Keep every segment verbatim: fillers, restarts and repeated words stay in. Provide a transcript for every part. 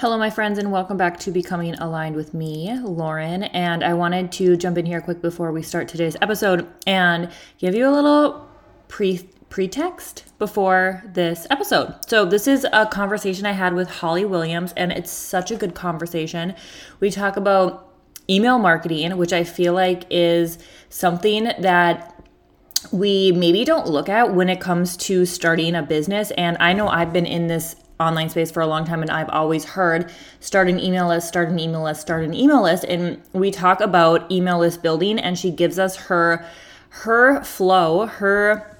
Hello, my friends, and welcome back to Becoming Aligned with me, Lauren. And I wanted to jump in here quick before we start today's episode and give you a little pre pretext before this episode. So this is a conversation I had with Holly Williams, and it's such a good conversation. We talk about email marketing, which I feel like is something that we maybe don't look at when it comes to starting a business. And I know I've been in this online space for a long time, and I've always heard start an email list, start an email list, start an email list. And we talk about email list building, and she gives us her her flow, her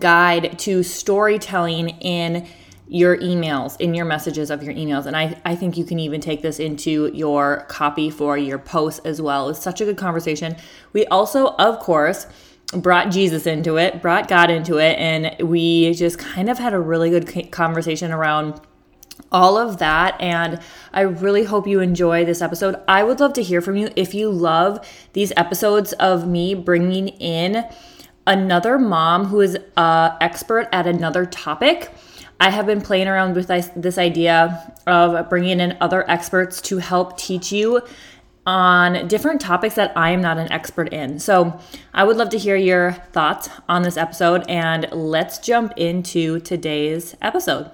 guide to storytelling in your emails, in your messages of your emails. And I, I think you can even take this into your copy for your posts as well. It's such a good conversation. We also, of course, brought Jesus into it, brought God into it, and we just kind of had a really good conversation around all of that, and I really hope you enjoy this episode. I would love to hear from you if you love these episodes of me bringing in another mom who is an expert at another topic. I have been playing around with this idea of bringing in other experts to help teach you on different topics that I am not an expert in. So I would love to hear your thoughts on this episode, and let's jump into today's episode.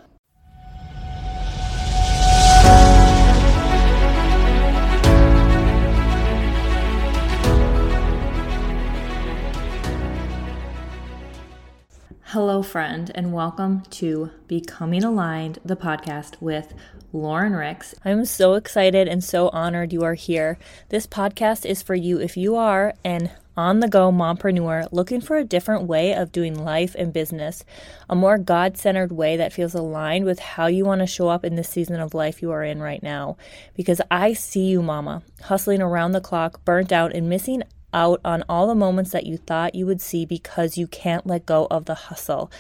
Hello, friend, and welcome to Becoming Aligned, the podcast with Lauren Ricks. I'm so excited and so honored you are here. This podcast is for you if you are an on-the-go mompreneur looking for a different way of doing life and business, a more God-centered way that feels aligned with how you want to show up in this season of life you are in right now. Because I see you, mama, hustling around the clock, burnt out, and missing out on all the moments that you thought you would see because you can't let go of the hustle.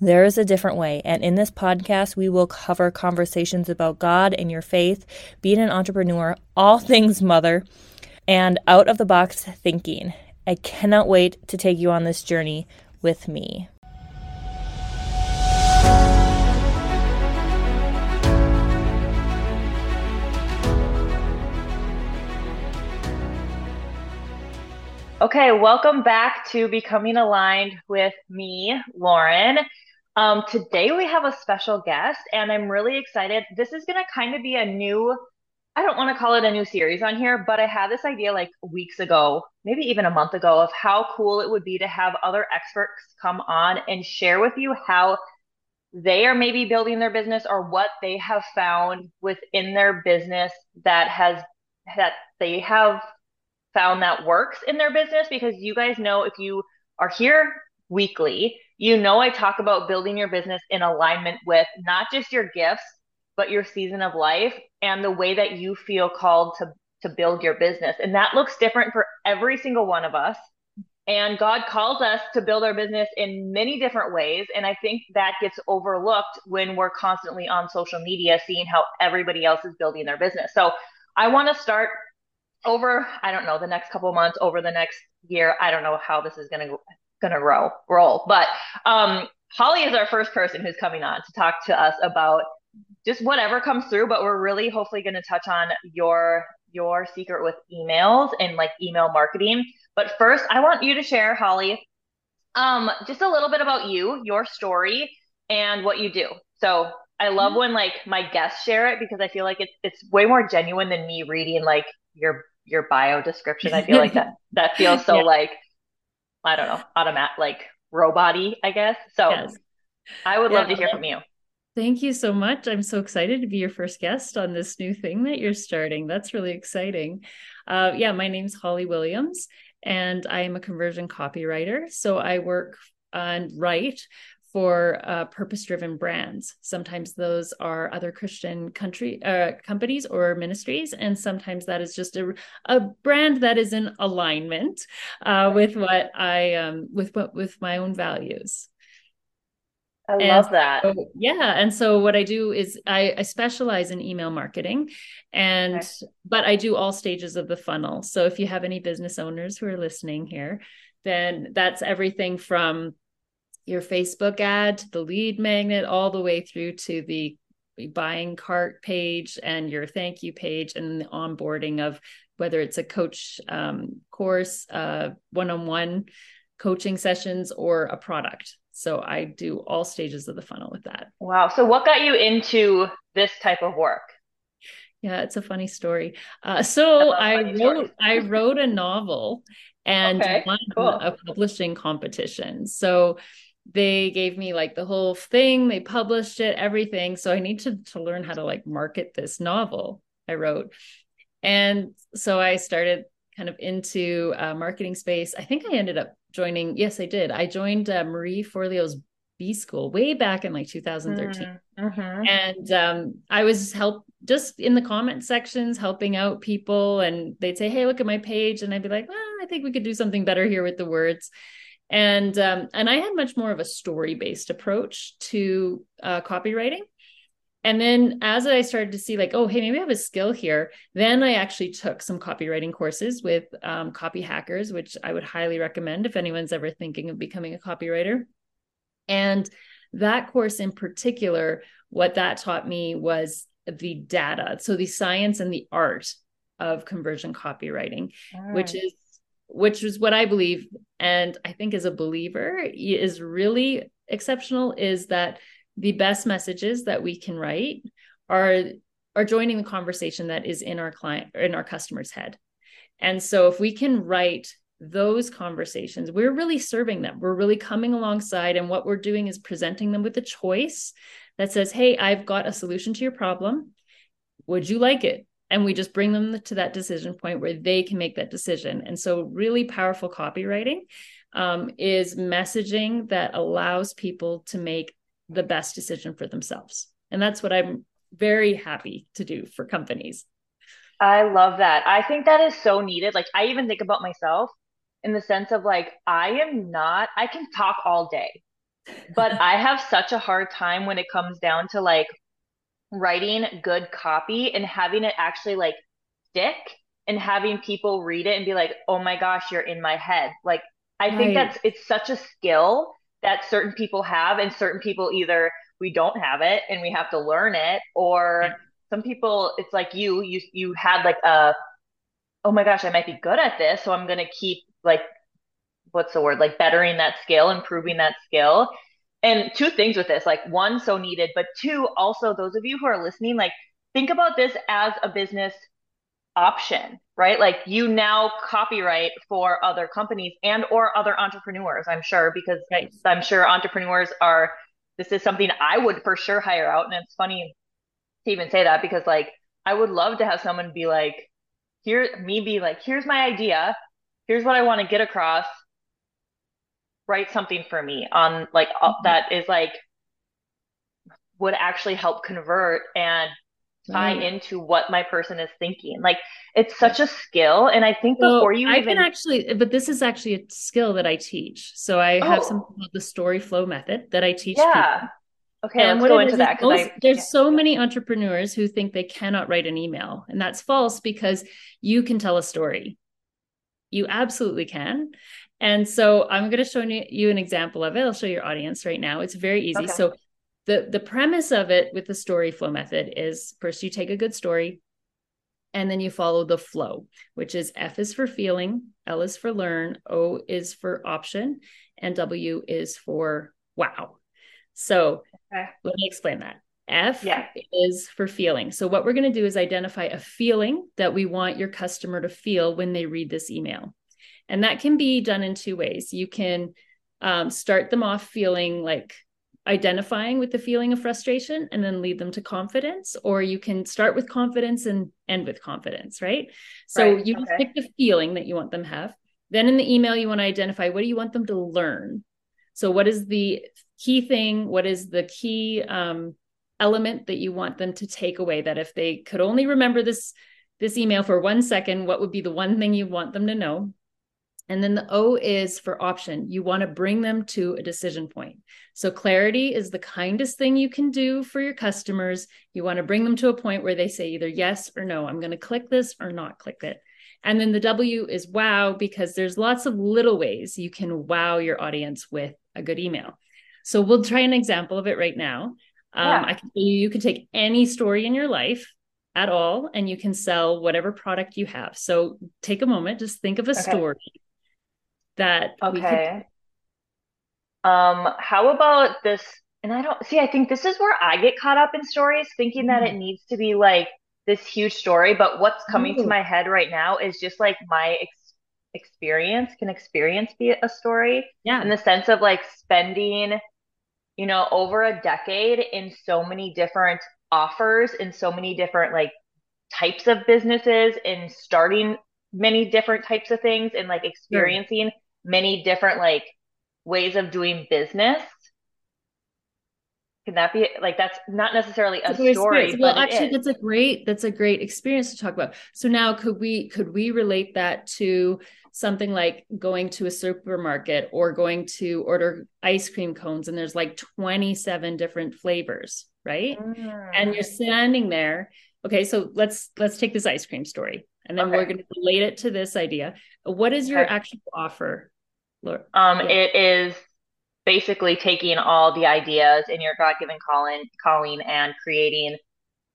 There is a different way, and in this podcast, we will cover conversations about God and your faith, being an entrepreneur, all things mother, and out-of-the-box thinking. I cannot wait to take you on this journey with me. Okay, welcome back to Becoming Aligned with me, Lauren. Um, today we have a special guest, and I'm really excited. This is going to kind of be a new, I don't want to call it a new series on here, but I had this idea like weeks ago, maybe even a month ago, of how cool it would be to have other experts come on and share with you how they are maybe building their business or what they have found within their business that has, that they have found that works in their business. Because you guys know, if you are here weekly, you know I talk about building your business in alignment with not just your gifts, but your season of life and the way that you feel called to, to build your business. And that looks different for every single one of us. And God calls us to build our business in many different ways. And I think that gets overlooked when we're constantly on social media, seeing how everybody else is building their business. So I want to start over, I don't know, the next couple of months, over the next year, I don't know how this is going to going to roll, roll. But um, Holly is our first person who's coming on to talk to us about just whatever comes through. But we're really hopefully going to touch on your your secret with emails and like email marketing. But first, I want you to share, Holly, um, just a little bit about you, your story, and what you do. So I love mm-hmm. when like my guests share it, because I feel like it's it's way more genuine than me reading like your your bio description. I feel like that that feels so yeah. like, I don't know, automatic, like robot-y, I guess. So yes. I would yeah, love to hear from you. Thank you so much. I'm so excited to be your first guest on this new thing that you're starting. That's really exciting. Uh, yeah, my name's Holly Williams, and I am a conversion copywriter. So I work on write for uh, purpose-driven brands. Sometimes those are other Christian country uh, companies or ministries, and sometimes that is just a, a brand that is in alignment uh, with what I um, with what with my own values. I and love that. So, yeah, and so what I do is I, I specialize in email marketing, and okay. but I do all stages of the funnel. So if you have any business owners who are listening here, then that's everything from your Facebook ad, the lead magnet, all the way through to the buying cart page and your thank you page and the onboarding of whether it's a coach um, course, uh, one-on-one coaching sessions, or a product. So I do all stages of the funnel with that. Wow. So what got you into this type of work? Yeah, it's a funny story. Uh, so I wrote story. I wrote a novel and okay, won cool. a publishing competition. So they gave me like the whole thing, they published it, everything. So I need to, to learn how to like market this novel I wrote. And so I started kind of into uh, marketing space. I think I ended up joining. Yes, I did. I joined uh, Marie Forleo's B-School way back in like two thousand thirteen. Mm-hmm. And um, I was help just in the comment sections, helping out people. And they'd say, hey, look at my page. And I'd be like, well, I think we could do something better here with the words. And, um, and I had much more of a story-based approach to uh, copywriting. And then as I started to see like, oh, hey, maybe I have a skill here. Then I actually took some copywriting courses with um, Copy Hackers, which I would highly recommend if anyone's ever thinking of becoming a copywriter. And that course in particular, what that taught me was the data. So the science and the art of conversion copywriting, right. which is, which is what I believe. And I think as a believer is really exceptional is that the best messages that we can write are, are joining the conversation that is in our client or in our customer's head. And so if we can write those conversations, we're really serving them. We're really coming alongside. And what we're doing is presenting them with a choice that says, hey, I've got a solution to your problem. Would you like it? And we just bring them to that decision point where they can make that decision. And so really powerful copywriting um, is messaging that allows people to make the best decision for themselves. And that's what I'm very happy to do for companies. I love that. I think that is so needed. Like I even think about myself in the sense of like, I am not, I can talk all day, but I have such a hard time when it comes down to like writing good copy and having it actually like stick and having people read it and be like, oh my gosh, you're in my head. Like, I right. think that's, it's such a skill that certain people have, and certain people either we don't have it and we have to learn it, or some people it's like you, you, you had like a, oh my gosh, I might be good at this. So I'm going to keep like, what's the word? Like bettering that skill, improving that skill. And two things with this, like one, so needed, but two, also those of you who are listening, like think about this as a business option, right? Like you now copyright for other companies and or other entrepreneurs, I'm sure, because right. I'm sure entrepreneurs are, this is something I would for sure hire out. And it's funny to even say that because like, I would love to have someone be like, here, me be like, here's my idea. Here's what I want to get across. Write something for me on like, mm-hmm. that is like, would actually help convert and tie into what my person is thinking. Like it's such a skill. And I think so before you I even... can actually, but this is actually a skill that I teach. So I oh. have something called the Story Flow Method that I teach yeah. people. Okay, and let's go into that. Most, I, there's yeah. so many entrepreneurs who think they cannot write an email, and that's false because you can tell a story. You absolutely can. And so I'm going to show you an example of it. I'll show your audience right now. It's very easy. Okay. So The the premise of it with the story flow method is first you take a good story and then you follow the flow, which is F is for feeling, L is for learn, O is for option, and W is for wow. So okay. let me explain that. F yeah. is for feeling. So what we're going to do is identify a feeling that we want your customer to feel when they read this email. And that can be done in two ways. You can um, start them off feeling like identifying with the feeling of frustration and then lead them to confidence, or you can start with confidence and end with confidence, right? So right. you okay. pick the feeling that you want them to have. Then in the email, you want to identify, what do you want them to learn? So what is the key thing? What is the key um, element that you want them to take away, that if they could only remember this, this email for one second, what would be the one thing you want them to know? And then the O is for option. You want to bring them to a decision point. So clarity is the kindest thing you can do for your customers. You want to bring them to a point where they say either yes or no, I'm going to click this or not click it. And then the W is wow, because there's lots of little ways you can wow your audience with a good email. So we'll try an example of it right now. Um, yeah. I can tell you, you can take any story in your life at all, and you can sell whatever product you have. So take a moment, just think of a okay. story that okay. we can. Um, how about this? And I don't see, I think this is where I get caught up in stories, thinking that it needs to be like this huge story, but what's coming Ooh. to my head right now is just like my ex- experience. Can experience be a story? Yeah. In the sense of like spending, you know, over a decade in so many different offers, in so many different like types of businesses, and starting many different types of things, and like experiencing mm-hmm. many different like ways of doing business. Can that be like, that's not necessarily a story. Experience. Well, actually, that's a great, that's a great experience to talk about. So now could we, could we relate that to something like going to a supermarket or going to order ice cream cones, and there's like twenty-seven different flavors, right? Mm. And you're standing there. Okay. So let's, let's take this ice cream story, and then okay. we're going to relate it to this idea. What is your okay. actual offer, Laura? Um, yeah. It is basically taking all the ideas in your God-given calling, calling and creating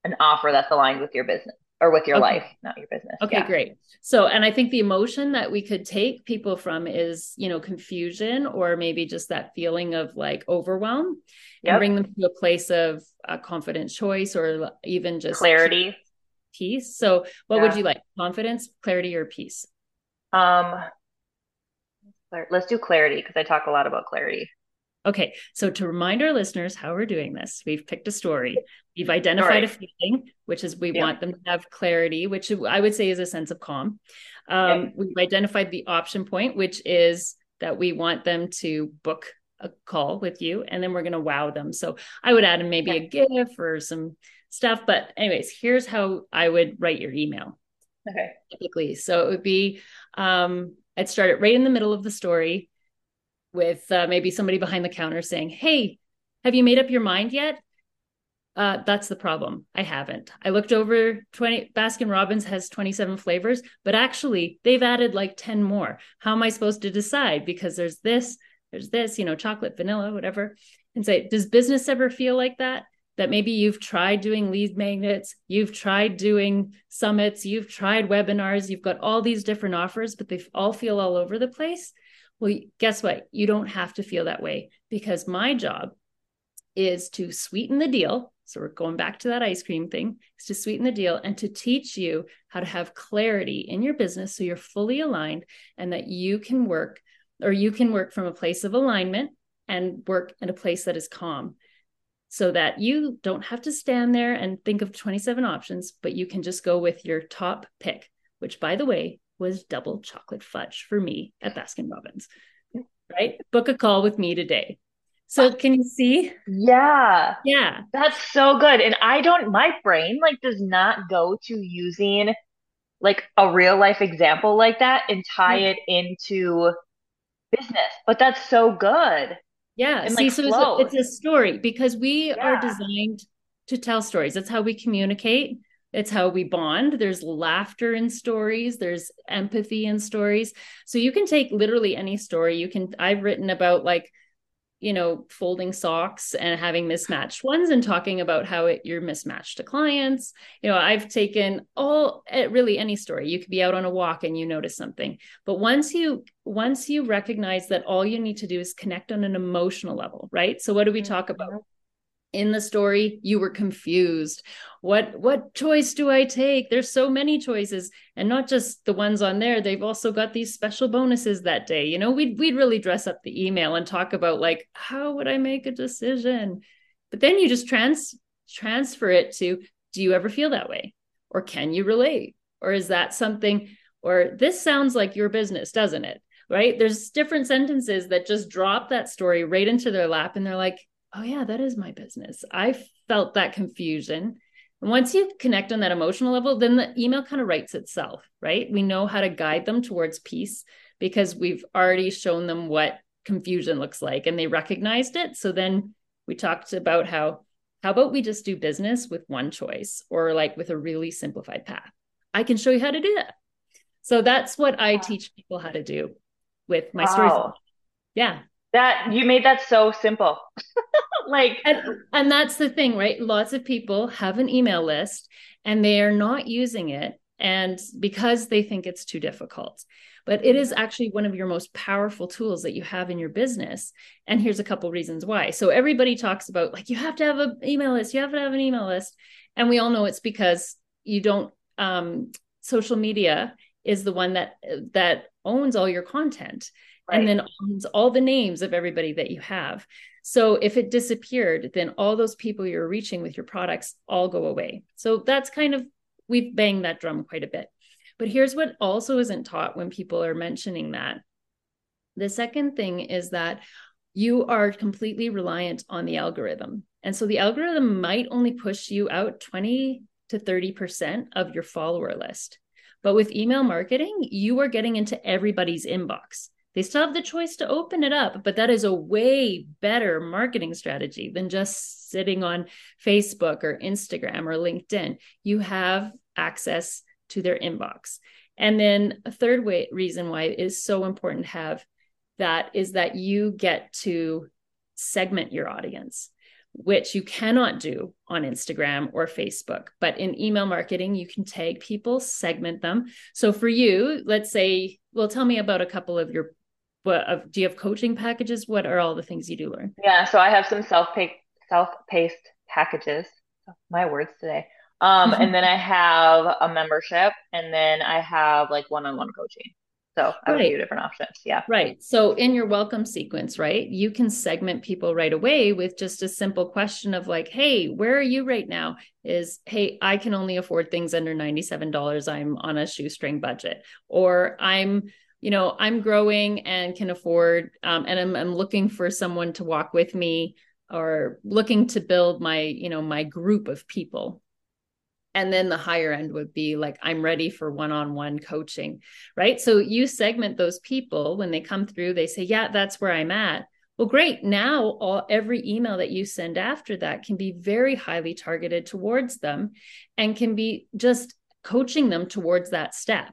an offer that's aligned with your business, or with your okay. life, not your business. Okay, yeah. great. So, and I think the emotion that we could take people from is, you know, confusion, or maybe just that feeling of like overwhelm, yep. and bring them to a place of a confident choice, or even just clarity, peace. So what yeah. would you like? Confidence, clarity, or peace? Um, let's do clarity, because I talk a lot about clarity. Okay. So to remind our listeners how we're doing this, we've picked a story. We've identified right. a feeling, which is we yeah. want them to have clarity, which I would say is a sense of calm. Um, yeah. We've identified the option point, which is that we want them to book a call with you, and then we're going to wow them. So I would add in maybe yeah. a gift or some stuff, but anyways, here's how I would write your email. Okay. Typically. So it would be, um, I'd start it right in the middle of the story, with uh, maybe somebody behind the counter saying, "Hey, have you made up your mind yet?" Uh, that's the problem. I haven't. I looked over twenty, Baskin Robbins has twenty-seven flavors, but actually they've added like ten more. How am I supposed to decide? Because there's this, there's this, you know, chocolate, vanilla, whatever. And say, does business ever feel like that? That maybe you've tried doing lead magnets, you've tried doing summits, you've tried webinars, you've got all these different offers, but they all feel all over the place. Well, guess what? You don't have to feel that way, because my job is to sweeten the deal. So we're going back to that ice cream thing, is to sweeten the deal and to teach you how to have clarity in your business, so you're fully aligned, and that you can work, or you can work from a place of alignment and work in a place that is calm, so that you don't have to stand there and think of twenty-seven options, but you can just go with your top pick, which, by the way, was double chocolate fudge for me at Baskin Robbins, right? Book a call with me today. So can you see? Yeah. Yeah. That's so good. And I don't, my brain like does not go to using like a real life example like that and tie yeah. it into business, but that's so good. Yeah. And see, like, so it's a, it's a story, because we yeah. are designed to tell stories. That's how we communicate. It's how we bond. There's laughter in stories. There's empathy in stories. So you can take literally any story. You can, I've written about like, you know, folding socks and having mismatched ones, and talking about how it, you're mismatched to clients. You know, I've taken all, really any story. You could be out on a walk and you notice something, but once you, once you recognize that all you need to do is connect on an emotional level, right? So what do we talk about? In the story, you were confused. What, what choice do I take? There's so many choices, and not just the ones on there. They've also got these special bonuses that day. You know, we'd, we'd really dress up the email and talk about like, how would I make a decision? But then you just trans transfer it to, do you ever feel that way? Or can you relate? Or is that something, or this sounds like your business, doesn't it? Right? There's different sentences that just drop that story right into their lap, and they're like, oh yeah, that is my business. I felt that confusion. And once you connect on that emotional level, then the email kind of writes itself, right? We know how to guide them towards peace, because we've already shown them what confusion looks like, and they recognized it. So then we talked about how, how about we just do business with one choice, or like with a really simplified path. I can show you how to do that. So that's what I teach people how to do with my wow. stories. Yeah. That you made that so simple. Like, and, and that's the thing, right? Lots of people have an email list and they are not using it. And because they think it's too difficult, but it is actually one of your most powerful tools that you have in your business. And here's a couple reasons why. So everybody talks about, like, you have to have an email list, you have to have an email list. And we all know it's because you don't, um, social media is the one that, that owns all your content. Right. And then owns all the names of everybody that you have. So if it disappeared, then all those people you're reaching with your products all go away. So that's kind of, we've banged that drum quite a bit. But here's what also isn't taught when people are mentioning that. The second thing is that you are completely reliant on the algorithm. And so the algorithm might only push you out twenty to thirty percent of your follower list. But with email marketing, you are getting into everybody's inbox. They still have the choice to open it up, but that is a way better marketing strategy than just sitting on Facebook or Instagram or LinkedIn. You have access to their inbox. And then a third way, reason why it is so important to have that is that you get to segment your audience, which you cannot do on Instagram or Facebook. But in email marketing, you can tag people, segment them. So for you, let's say, well, tell me about a couple of your What of, do you have coaching packages? What are all the things you do, Lauren? Yeah, so I have some self-paced, self-paced packages. My words today. Um, and then I have a membership, and then I have like one-on-one coaching. So I have right. a few different options. Yeah. Right. So in your welcome sequence, right, you can segment people right away with just a simple question of like, hey, where are you right now? Is, hey, I can only afford things under ninety-seven dollars. I'm on a shoestring budget, or I'm, you know, I'm growing and can afford, um, and I'm, I'm looking for someone to walk with me, or looking to build my, you know, my group of people. And then the higher end would be like, I'm ready for one-on-one coaching, right? So you segment those people. When they come through, they say, yeah, that's where I'm at. Well, great. Now all, every email that you send after that can be very highly targeted towards them and can be just coaching them towards that step.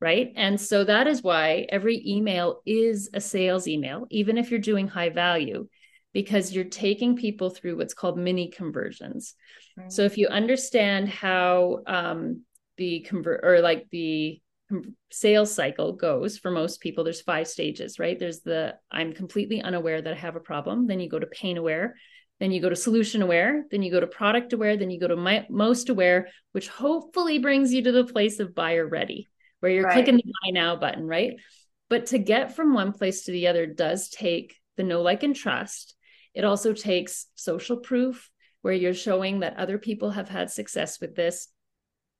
Right. And so that is why every email is a sales email, even if you're doing high value, because you're taking people through what's called mini conversions. Right. So if you understand how um, the convert or like the sales cycle goes for most people, there's five stages, right? There's the, I'm completely unaware that I have a problem. Then you go to pain aware, then you go to solution aware, then you go to product aware, then you go to my, most aware, which hopefully brings you to the place of buyer ready, where you're right. clicking the buy now button, right? But to get from one place to the other does take the know, like, and trust. It also takes social proof, where you're showing that other people have had success with this.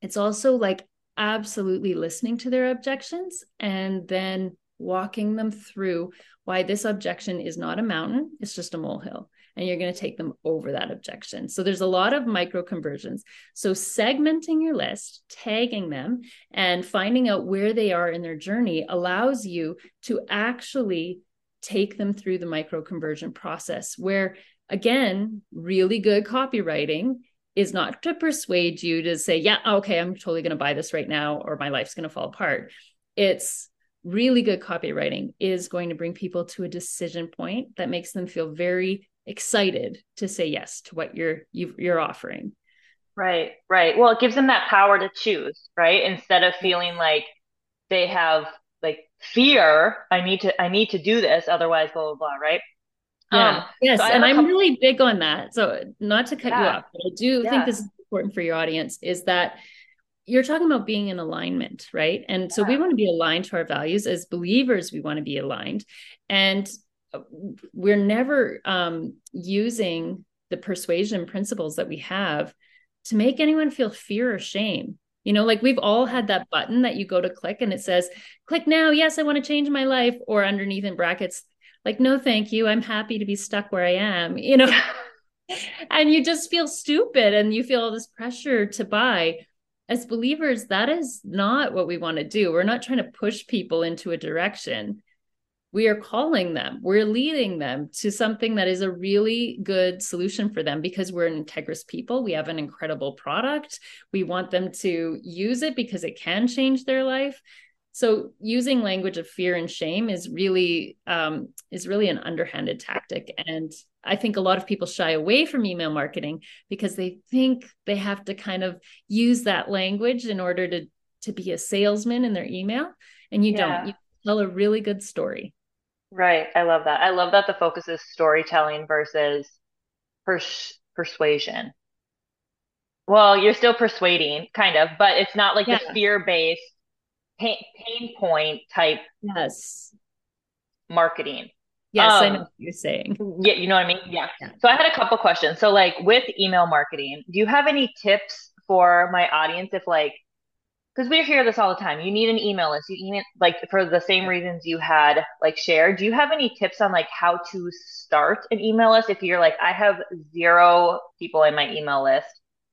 It's also like absolutely listening to their objections and then walking them through why this objection is not a mountain, it's just a molehill. And you're going to take them over that objection. So there's a lot of micro conversions. So segmenting your list, tagging them, and finding out where they are in their journey allows you to actually take them through the micro conversion process, where, again, really good copywriting is not to persuade you to say, yeah, okay, I'm totally going to buy this right now, or my life's going to fall apart. It's really good copywriting is going to bring people to a decision point that makes them feel very excited to say yes to what you're you, you're offering. Right, right. Well, it gives them that power to choose, right? Instead of feeling like they have like fear, I need to I need to do this, otherwise blah blah blah, right? Yeah. Um, yes, so and I'm couple- really big on that. So not to cut yeah. you off, but I do yeah. think this is important for your audience, is that you're talking about being in alignment, right? And yeah. so we want to be aligned to our values as believers. We want to be aligned, and we're never um, using the persuasion principles that we have to make anyone feel fear or shame. You know, like we've all had that button that you go to click and it says, click now. Yes, I want to change my life. Or underneath in brackets, like, no, thank you. I'm happy to be stuck where I am, you know, and you just feel stupid and you feel all this pressure to buy. As believers, that is not what we want to do. We're not trying to push people into a direction. We are calling them, we're leading them to something that is a really good solution for them, because we're an integrous people. We have an incredible product. We want them to use it because it can change their life. So using language of fear and shame is really um, is really an underhanded tactic. And I think a lot of people shy away from email marketing because they think they have to kind of use that language in order to, to be a salesman in their email. And you yeah. don't. You tell a really good story. Right. I love that. I love that the focus is storytelling versus pers- persuasion. Well, you're still persuading, kind of, but it's not like yeah. the fear-based pain, pain point type yes. marketing. Yes, um, I know what you're saying. Yeah, you know what I mean? Yeah. yeah. So I had a couple questions. So like with email marketing, do you have any tips for my audience if like, because we hear this all the time, you need an email list, you need like for the same reasons you had like shared, do you have any tips on like how to start an email list? If you're like, I have zero people in my email list,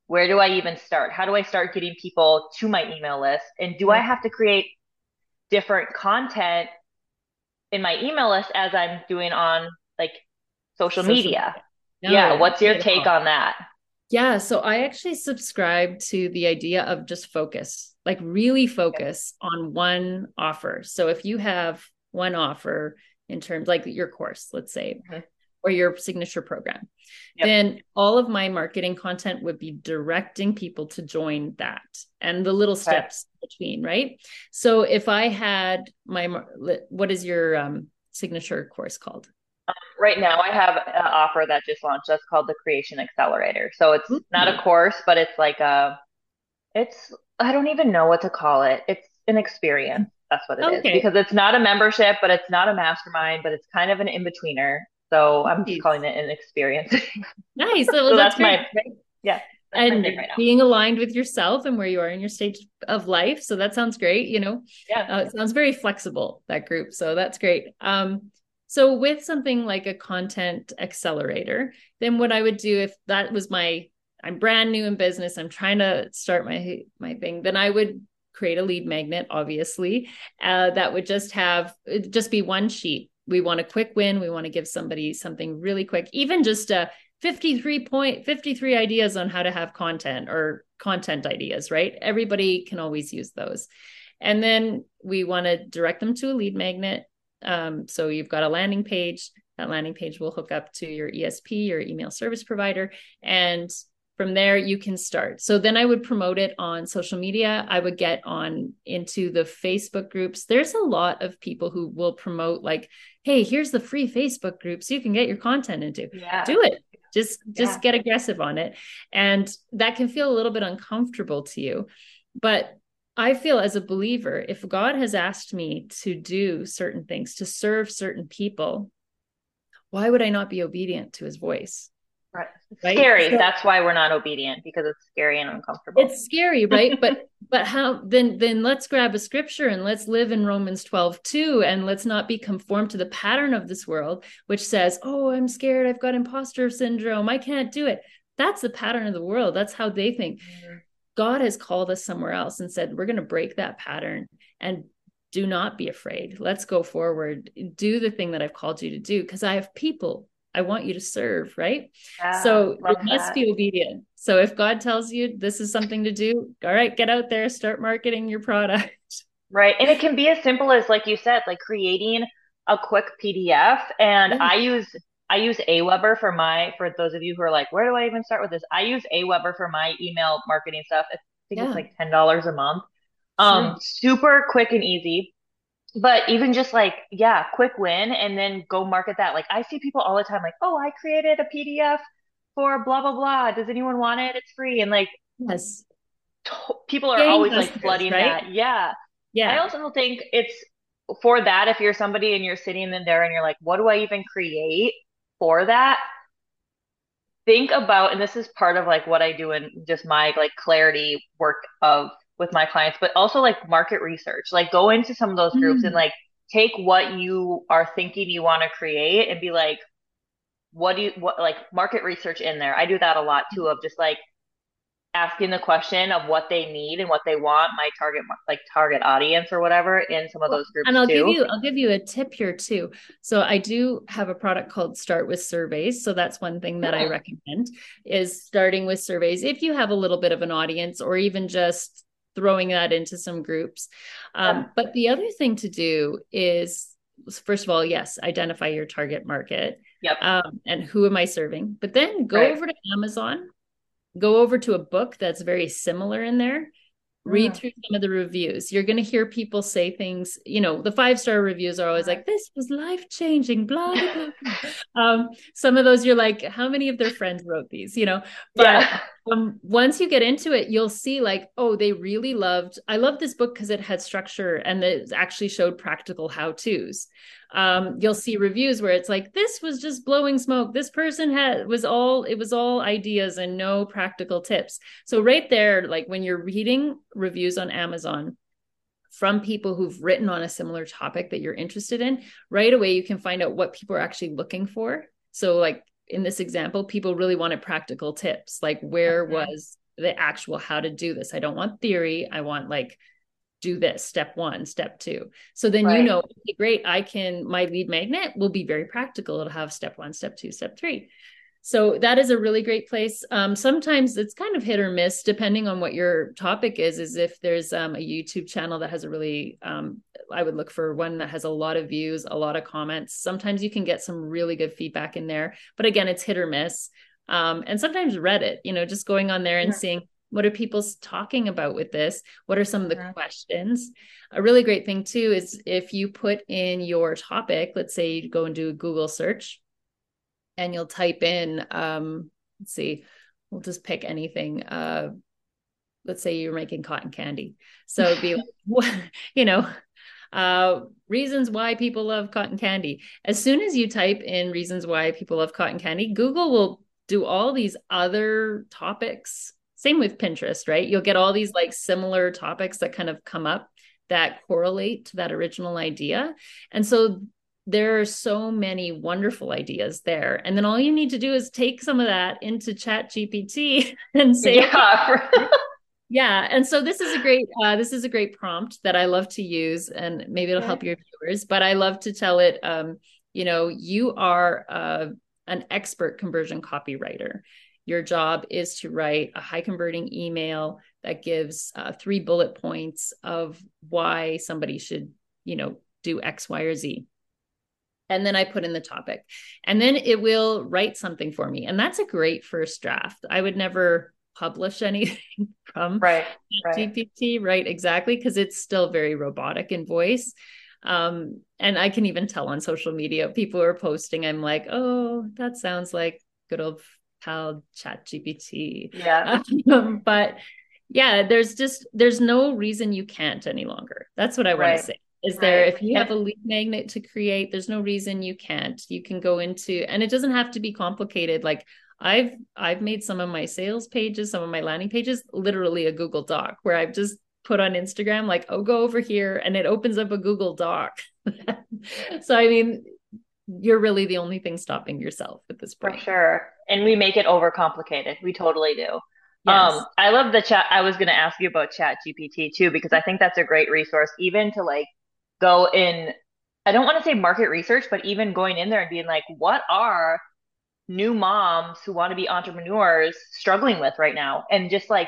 where do I even start? How do I start getting people to my email list? And do I have to create different content in my email list as I'm doing on like social, social media? media. No, yeah. What's your take on that? Yeah. So I actually subscribe to the idea of just focus, like really focus on one offer. So if you have one offer in terms like your course, let's say, mm-hmm. or your signature program, yep. then all of my marketing content would be directing people to join that and the little okay. steps between, right? So if I had my, what is your um, signature course called? Um, right now I have an offer that just launched. That's called the Creation Accelerator. So it's mm-hmm. not a course, but it's like a, it's, I don't even know what to call it. It's an experience. That's what it okay. is, because it's not a membership, but it's not a mastermind, but it's kind of an in-betweener. So I'm just calling it an experience. Nice. Well, so that's, that's my, yeah. That's and my right being aligned with yourself and where you are in your stage of life. So that sounds great. You know, yeah, uh, it sounds very flexible, that group. So that's great. Um, so with something like a content accelerator, then what I would do if that was my, I'm brand new in business, I'm trying to start my, my thing, then I would create a lead magnet, obviously, uh, that would just have, it'd just be one sheet. We want a quick win. We want to give somebody something really quick, even just a fifty-three point fifty-three ideas on how to have content or content ideas, right? Everybody can always use those. And then we want to direct them to a lead magnet. Um, so you've got a landing page. That landing page will hook up to your E S P, your email service provider. And from there you can start. So then I would promote it on social media. I would get on into the Facebook groups. There's a lot of people who will promote like, hey, here's the free Facebook group so you can get your content into. Yeah. Do it. Just, just yeah. get aggressive on it. And that can feel a little bit uncomfortable to you. But I feel as a believer, if God has asked me to do certain things, to serve certain people, why would I not be obedient to his voice? Right. Right? Scary. So, that's why we're not obedient, because it's scary and uncomfortable. It's scary, right? but but how then then let's grab a scripture and let's live in Romans twelve two, and let's not be conformed to the pattern of this world, which says, oh, I'm scared, I've got imposter syndrome, I can't do it. That's the pattern of the world. That's how they think. Mm-hmm. God has called us somewhere else and said, we're going to break that pattern and do not be afraid. Let's go forward. Do the thing that I've called you to do, because I have people I want you to serve, right? Yeah, so we must be obedient. So if God tells you this is something to do, all right, get out there, start marketing your product. Right. And it can be as simple as, like you said, like creating a quick P D F. And mm-hmm. I use, I use Aweber for my, for those of you who are like, where do I even start with this? I use Aweber for my email marketing stuff. I think yeah. it's like ten dollars a month. Um, sure. Super quick and easy. But even just like, yeah, quick win, and then go market that. Like I see people all the time like, oh, I created a P D F for blah, blah, blah. Does anyone want it? It's free. And like, yes, t- people are Game always like flooding right? that. Yeah. Yeah. I also think it's for that. If you're somebody and you're sitting in there and you're like, what do I even create for that? Think about, and this is part of like what I do in just my like clarity work of with my clients, but also like market research, like go into some of those groups mm-hmm. and like take what you are thinking you want to create and be like, what do you, what like market research in there. I do that a lot too, of just like asking the question of what they need and what they want, my target, like target audience or whatever in some of those groups. And I'll too. give you, I'll give you a tip here too. So I do have a product called Start with Surveys. So that's one thing that yeah. I recommend is starting with surveys. If you have a little bit of an audience or even just throwing that into some groups. Um, yeah. But the other thing to do is, first of all, yes, identify your target market. Yep. Um, and who am I serving? But then go right. over to Amazon, go over to a book that's very similar in there, read through some of the reviews. You're going to hear people say things, you know, the five-star reviews are always like, this was life-changing, blah, blah, blah. Um, some of those you're like, how many of their friends wrote these, you know? But yeah. um, once you get into it, you'll see like, oh, they really loved, I love this book because it had structure and it actually showed practical how-tos. Um, you'll see reviews where it's like, this was just blowing smoke. This person had was all, it was all ideas and no practical tips. So right there, like when you're reading reviews on Amazon from people who've written on a similar topic that you're interested in, right away, you can find out what people are actually looking for. So like in this example, people really wanted practical tips. Like where was the actual, how to do this? I don't want theory. I want like, do this step one, step two. So then, right. you know, okay, great. I can, my lead magnet will be very practical. It'll have step one, step two, step three. So that is a really great place. Um, sometimes it's kind of hit or miss depending on what your topic is, is if there's um, a YouTube channel that has a really, um, I would look for one that has a lot of views, a lot of comments. Sometimes you can get some really good feedback in there, but again, it's hit or miss. Um, and sometimes Reddit, you know, just going on there and yeah. seeing, what are people talking about with this? What are some of the yeah. questions? A really great thing too, is if you put in your topic, let's say you go and do a Google search and you'll type in, um, let's see, we'll just pick anything. Uh, let's say you're making cotton candy. So it'd be like, what, you know, uh, reasons why people love cotton candy. As soon as you type in reasons why people love cotton candy, Google will do all these other topics. Same with Pinterest, right? You'll get all these like similar topics that kind of come up that correlate to that original idea. And so there are so many wonderful ideas there. And then all you need to do is take some of that into Chat G P T and say, yeah. yeah. And so this is a great, uh, this is a great prompt that I love to use, and maybe it'll yeah. help your viewers, but I love to tell it, um, you know, you are uh, an expert conversion copywriter. Your job is to write a high converting email that gives uh, three bullet points of why somebody should, you know, do X, Y, or Z. And then I put in the topic and then it will write something for me. And that's a great first draft. I would never publish anything from right, G P T, right. right? Exactly. Because it's still very robotic in voice. Um, and I can even tell on social media, people are posting. I'm like, oh, that sounds like good old called Chat G P T. Yeah. Um, but yeah, there's just, there's no reason you can't any longer. That's what I right. want to say. Is right. there, if you yeah. have a lead magnet to create, there's no reason you can't, you can go into, and it doesn't have to be complicated. Like I've, I've made some of my sales pages, some of my landing pages, literally a Google Doc where I've just put on Instagram, like, oh, go over here. And it opens up a Google Doc. So, I mean, you're really the only thing stopping yourself at this point. For sure. And we make it overcomplicated. We totally do. Yes. Um, I love the chat. I was going to ask you about Chat G P T too, because I think that's a great resource, even to like go in, I don't want to say market research, but even going in there and being like, what are new moms who want to be entrepreneurs struggling with right now? And just like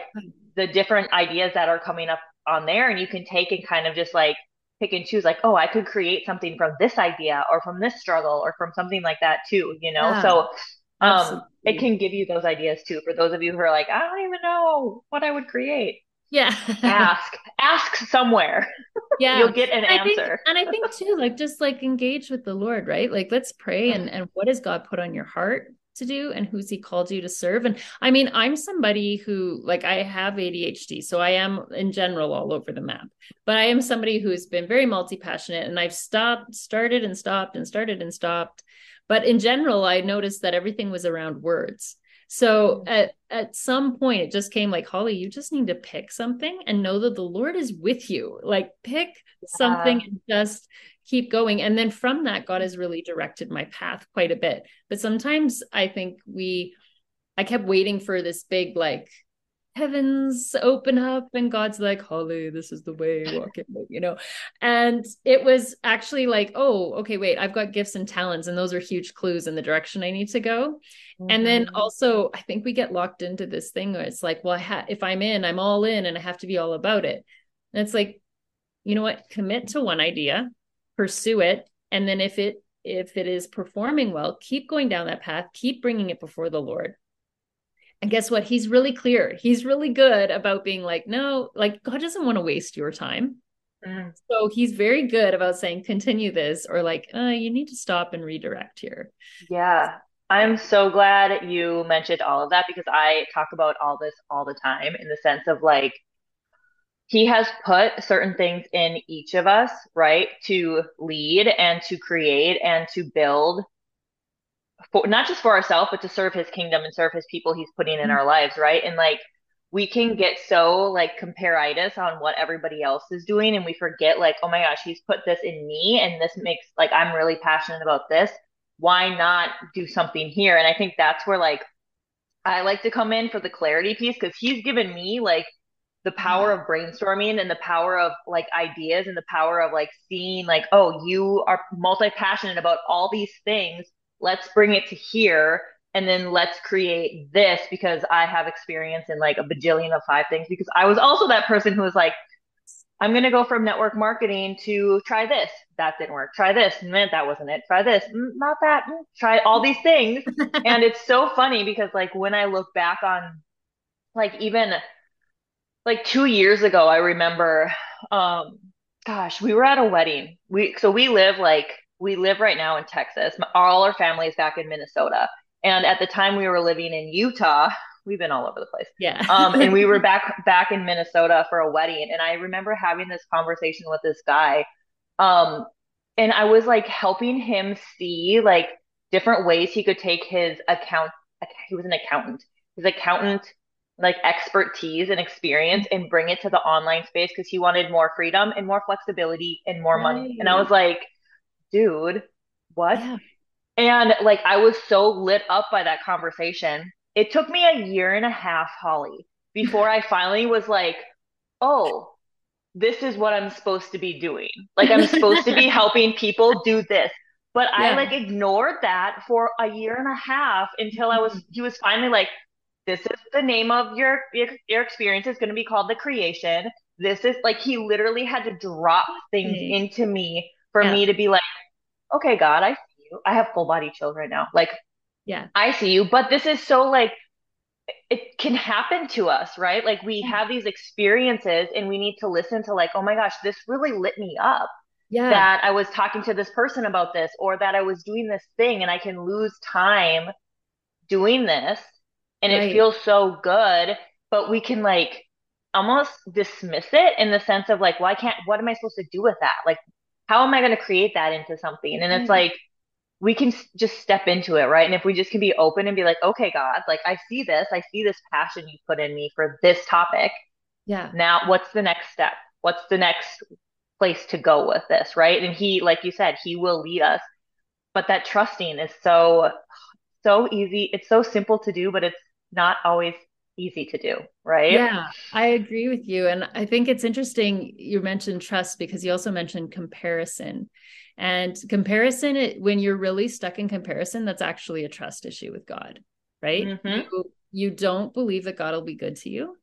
the different ideas that are coming up on there, and you can take and kind of just like pick and choose, like, oh, I could create something from this idea or from this struggle or from something like that too, you know? Yeah, so um, it can give you those ideas too. For those of you who are like, I don't even know what I would create. Yeah. ask, ask somewhere. Yeah. You'll get an I answer. Think, and I think too, like, just like engage with the Lord, right? Like, let's pray. And, and what has God put on your heart to do, and who's he called you to serve? And I mean, I'm somebody who, like, I have A D H D, so I am in general all over the map, but I am somebody who has been very multi-passionate, and I've stopped, started and stopped and started and stopped. But in general, I noticed that everything was around words. So at, at some point it just came like, Holly, you just need to pick something and know that the Lord is with you. Like pick yeah. something and just keep going. And then from that, God has really directed my path quite a bit. But sometimes I think we, I kept waiting for this big, like, heavens open up and God's like, Holly, this is the way, walk in, you know? And it was actually like, oh, okay, wait, I've got gifts and talents, and those are huge clues in the direction I need to go. Mm-hmm. And then also I think we get locked into this thing where it's like, well, I ha- if I'm in, I'm all in and I have to be all about it. And it's like, you know what, commit to one idea, pursue it. And then if it, if it is performing well, keep going down that path, keep bringing it before the Lord. And guess what? He's really clear. He's really good about being like, no, like God doesn't want to waste your time. Mm. So he's very good about saying, continue this, or like, uh, you need to stop and redirect here. Yeah. I'm so glad you mentioned all of that, because I talk about all this all the time in the sense of like, he has put certain things in each of us, right? To lead and to create and to build, for, not just for ourselves, but to serve his kingdom and serve his people he's putting in our lives, right? And like, we can get so like compare-itis on what everybody else is doing. And we forget like, oh my gosh, he's put this in me, and this makes like, I'm really passionate about this. Why not do something here? And I think that's where like, I like to come in for the clarity piece, because he's given me like the power of brainstorming and the power of like ideas and the power of like seeing like, oh, you are multi-passionate about all these things. Let's bring it to here, and then let's create this, because I have experience in like a bajillion of five things, because I was also that person who was like, I'm going to go from network marketing to try this. That didn't work. Try this. Mm, that wasn't it. Try this. Mm, not that. Mm, try all these things. And it's so funny because like when I look back on like even like two years ago, I remember, um, gosh, we were at a wedding. We, so we live like, we live right now in Texas. All our family is back in Minnesota. And at the time we were living in Utah, we've been all over the place. Yeah. um, and we were back, back in Minnesota for a wedding. And I remember having this conversation with this guy. Um, and I was like helping him see like different ways he could take his account. He was an accountant, his accountant, like expertise and experience, and bring it to the online space. Cause he wanted more freedom and more flexibility and more money. Right. And I was like, dude, what? Yeah. And like, I was so lit up by that conversation. It took me a year and a half, Holly, before I finally was like, oh, this is what I'm supposed to be doing. Like I'm supposed to be helping people do this. But yeah. I like ignored that for a year and a half until I was, he was finally like, this is the name of your, your, your experience is going to be called the creation. This is like, he literally had to drop things mm-hmm. into me for yeah. me to be like, okay, God, I see you. I have full body chills right now. Like, yeah, I see you. But this is so like, it can happen to us, right? Like we yeah. have these experiences and we need to listen to like, oh my gosh, this really lit me up yeah. that I was talking to this person about this, or that I was doing this thing and I can lose time doing this. And right. it feels so good, but we can like almost dismiss it in the sense of like, well, I can't, what am I supposed to do with that? Like, how am I going to create that into something? And it's like, we can just step into it, right? And if we just can be open and be like, okay, God, like I see this, I see this passion you put in me for this topic. Yeah. Now what's the next step? What's the next place to go with this, right? And he, like you said, he will lead us. But that trusting is so, so easy. It's so simple to do, but it's not always easy to do, right? Yeah, I agree with you. And I think it's interesting you mentioned trust, because you also mentioned comparison. And comparison, it, when you're really stuck in comparison, that's actually a trust issue with God, right? Mm-hmm. You, you don't believe that God will be good to you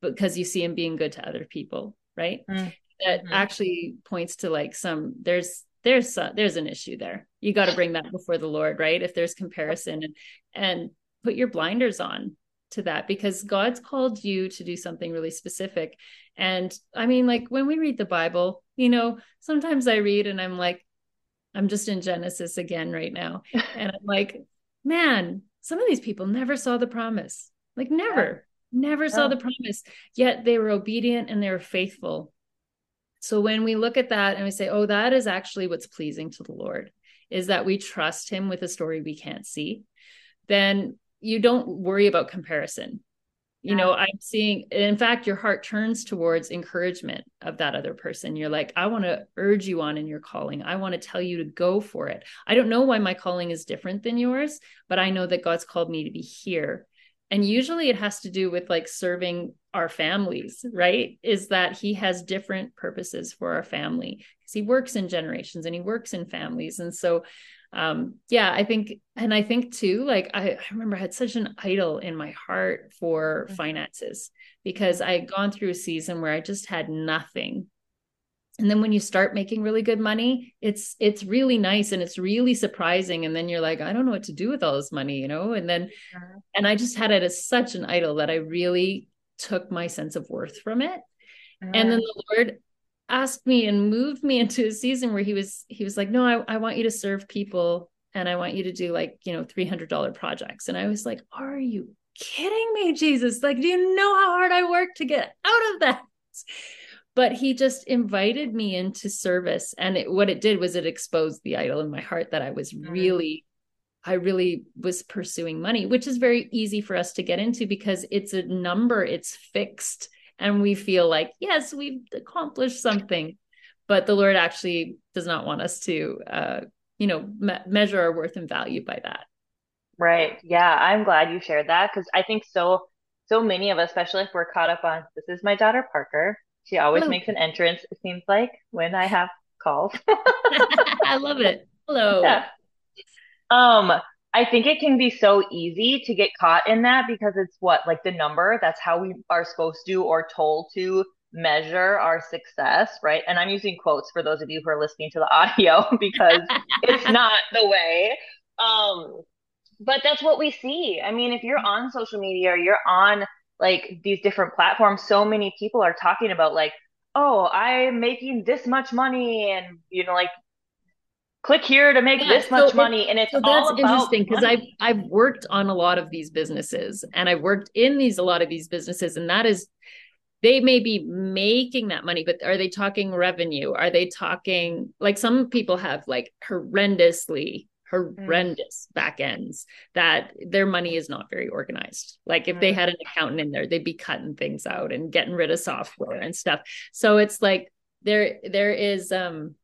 because you see him being good to other people, right? Mm-hmm. That actually points to like some, there's there's uh, there's an issue there. You got to bring that before the Lord, right? If there's comparison, and, and put your blinders on to that, because God's called you to do something really specific. And I mean, like when we read the Bible, you know, sometimes I read and I'm like, I'm just in Genesis again right now. And I'm like, man, some of these people never saw the promise, like never, never saw the promise, yet they were obedient and they were faithful. So when we look at that and we say, oh, that is actually what's pleasing to the Lord, is that we trust him with a story we can't see, then you don't worry about comparison. You yeah. know, I'm seeing, in fact, your heart turns towards encouragement of that other person. You're like, I want to urge you on in your calling. I want to tell you to go for it. I don't know why my calling is different than yours, but I know that God's called me to be here. And usually it has to do with like serving our families, right? Is that he has different purposes for our family because he works in generations and he works in families. And so, um, yeah, I think, and I think too, like, I, I remember I had such an idol in my heart for finances because I had gone through a season where I just had nothing. And then when you start making really good money, it's, it's really nice. And it's really surprising. And then you're like, I don't know what to do with all this money, you know? And then, yeah. and I just had it as such an idol that I really took my sense of worth from it. Yeah. And then the Lord asked me and moved me into a season where he was, he was like, no, I, I want you to serve people. And I want you to do like, you know, three hundred dollars projects. And I was like, are you kidding me, Jesus? Like, do you know how hard I worked to get out of that? But he just invited me into service. And it, what it did was it exposed the idol in my heart that I was really, I really was pursuing money, which is very easy for us to get into because it's a number, it's fixed. And we feel like, yes, we've accomplished something, but the Lord actually does not want us to, uh, you know, me- measure our worth and value by that. Right. Yeah. I'm glad you shared that. Cause I think so, so many of us, especially if we're caught up on, this is my daughter, Parker. She always Hello. Makes an entrance, it seems like, when I have calls. I love it. Hello. Yeah. Um, I think it can be so easy to get caught in that because it's what, like the number, that's how we are supposed to or told to measure our success, right? And I'm using quotes for those of you who are listening to the audio because it's not the way. Um, but that's what we see. I mean, if you're on social media or you're on like these different platforms, so many people are talking about like, oh, I'm making this much money and, you know, like click here to make yeah, this so much it, money. And it's so all that's about interesting because I've, I've worked on a lot of these businesses and I've worked in these, a lot of these businesses. And that is, they may be making that money, but are they talking revenue? Are they talking like some people have like horrendously horrendous mm. back ends that their money is not very organized. Like if mm. they had an accountant in there, they'd be cutting things out and getting rid of software and stuff. So it's like there, there is, um,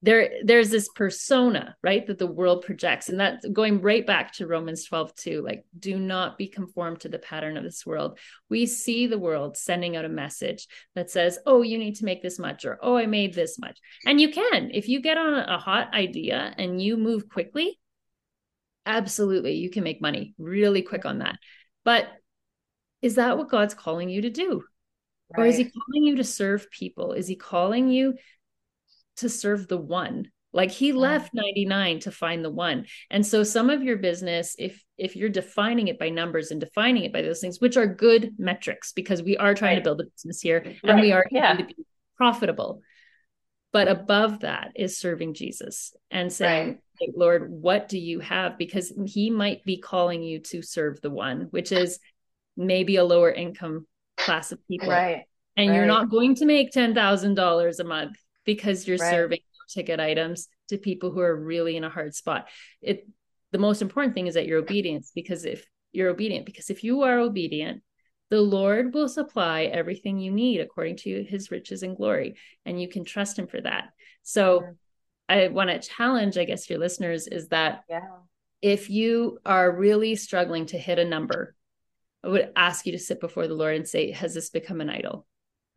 there, there's this persona, right, that the world projects. And that's going right back to Romans twelve, two, like, do not be conformed to the pattern of this world. We see the world sending out a message that says, oh, you need to make this much, or, oh, I made this much. And you can, if you get on a hot idea and you move quickly, absolutely, you can make money really quick on that. But is that what God's calling you to do? Right. Or is he calling you to serve people? Is he calling you to serve the one? Like he left ninety-nine to find the one. And so some of your business, if, if you're defining it by numbers and defining it by those things, which are good metrics, because we are trying right. to build a business here right. and we are yeah. trying to be profitable, but above that is serving Jesus and saying, right. Lord, what do you have? Because he might be calling you to serve the one, which is maybe a lower income class of people. Right. And right. you're not going to make ten thousand dollars a month because you're right. serving ticket items to people who are really in a hard spot. It, the most important thing is that you're obedient, because if you're obedient, because if you are obedient, the Lord will supply everything you need according to his riches and glory. And you can trust him for that. So mm-hmm. I want to challenge, I guess, your listeners is that yeah. if you are really struggling to hit a number, I would ask you to sit before the Lord and say, has this become an idol?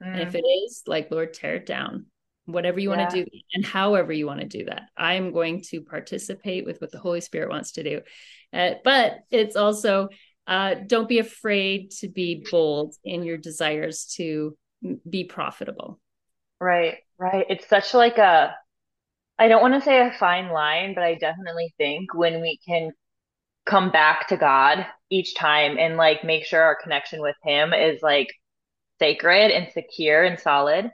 Mm-hmm. And if it is, like, Lord, tear it down. Whatever you yeah. want to do and however you want to do that. I'm going to participate with what the Holy Spirit wants to do. Uh, but it's also, uh, don't be afraid to be bold in your desires to be profitable. Right, right. It's such like a, I don't want to say a fine line, but I definitely think when we can come back to God each time and like make sure our connection with him is like sacred and secure and solid.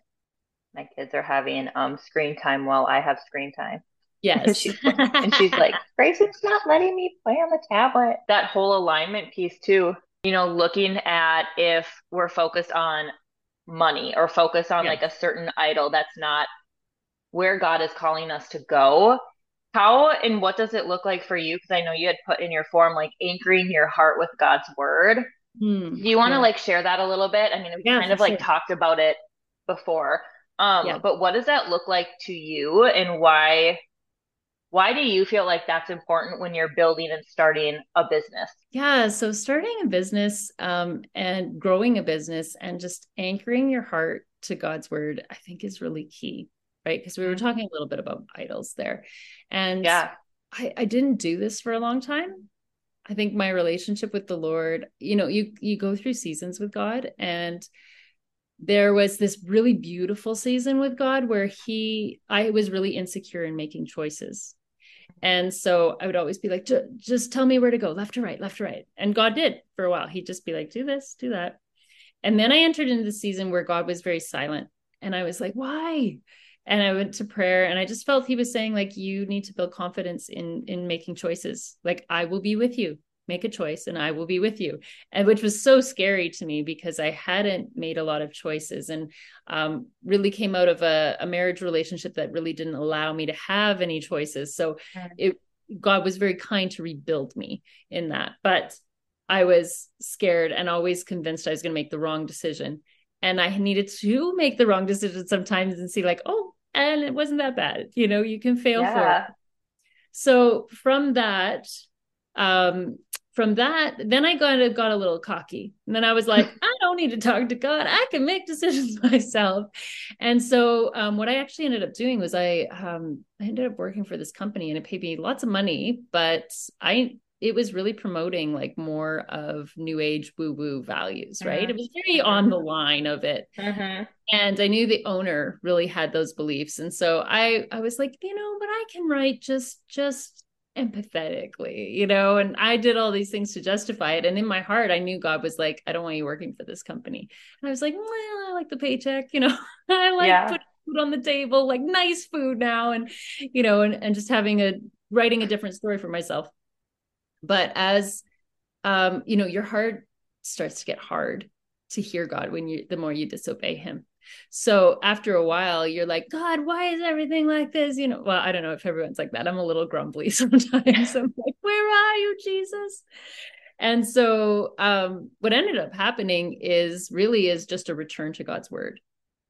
My kids are having um screen time while I have screen time. Yes. she's, and she's like, Grayson's not letting me play on the tablet. That whole alignment piece too, you know, looking at if we're focused on money or focused on yeah. like a certain idol, that's not where God is calling us to go. How and what does it look like for you? Because I know you had put in your form, like anchoring your heart with God's word. Mm, Do you want to yeah. like share that a little bit? I mean, we yeah, kind of like sure. talked about it before. Um, yeah. But what does that look like to you, and why, Why do you feel like that's important when you're building and starting a business? Yeah, so starting a business um, and growing a business and just anchoring your heart to God's word, I think is really key, right? Because we were talking a little bit about idols there. And yeah. I, I didn't do this for a long time. I think my relationship with the Lord, you know, you, you go through seasons with God, and there was this really beautiful season with God where he, I was really insecure in making choices. And so I would always be like, just tell me where to go, left to right, left to right. And God did for a while. He'd just be like, do this, do that. And then I entered into the season where God was very silent, and I was like, why? And I went to prayer, and I just felt he was saying, like, you need to build confidence in, in making choices. Like, I will be with you, make a choice and I will be with you. And which was so scary to me because I hadn't made a lot of choices, and um, really came out of a, a marriage relationship that really didn't allow me to have any choices. So it, God was very kind to rebuild me in that, but I was scared and always convinced I was going to make the wrong decision. And I needed to make the wrong decision sometimes and see, like, oh, and it wasn't that bad. You know, you can fail yeah. for it. So from that, um, from that, then I got, got a little cocky, and then I was like, I don't need to talk to God. I can make decisions myself. And so, um, what I actually ended up doing was I, um, I ended up working for this company, and it paid me lots of money, but I, it was really promoting like more of new age woo-woo values, right? Uh-huh. It was very on the line of it. Uh-huh. And I knew the owner really had those beliefs. And so I, I was like, you know, but I can write just, just empathetically, you know, and I did all these things to justify it. And in my heart, I knew God was like, I don't want you working for this company. And I was like, well, I like the paycheck, you know, I like yeah. putting food on the table, like nice food now. And, you know, and, and just having a, writing a different story for myself. But as, um, you know, your heart starts to get hard to hear God when you, the more you disobey him. So after a while, you're like, God, why is everything like this? You know, well, I don't know if everyone's like that. I'm a little grumbly sometimes. I'm like, where are you, Jesus? And so um, what ended up happening is really is just a return to God's word,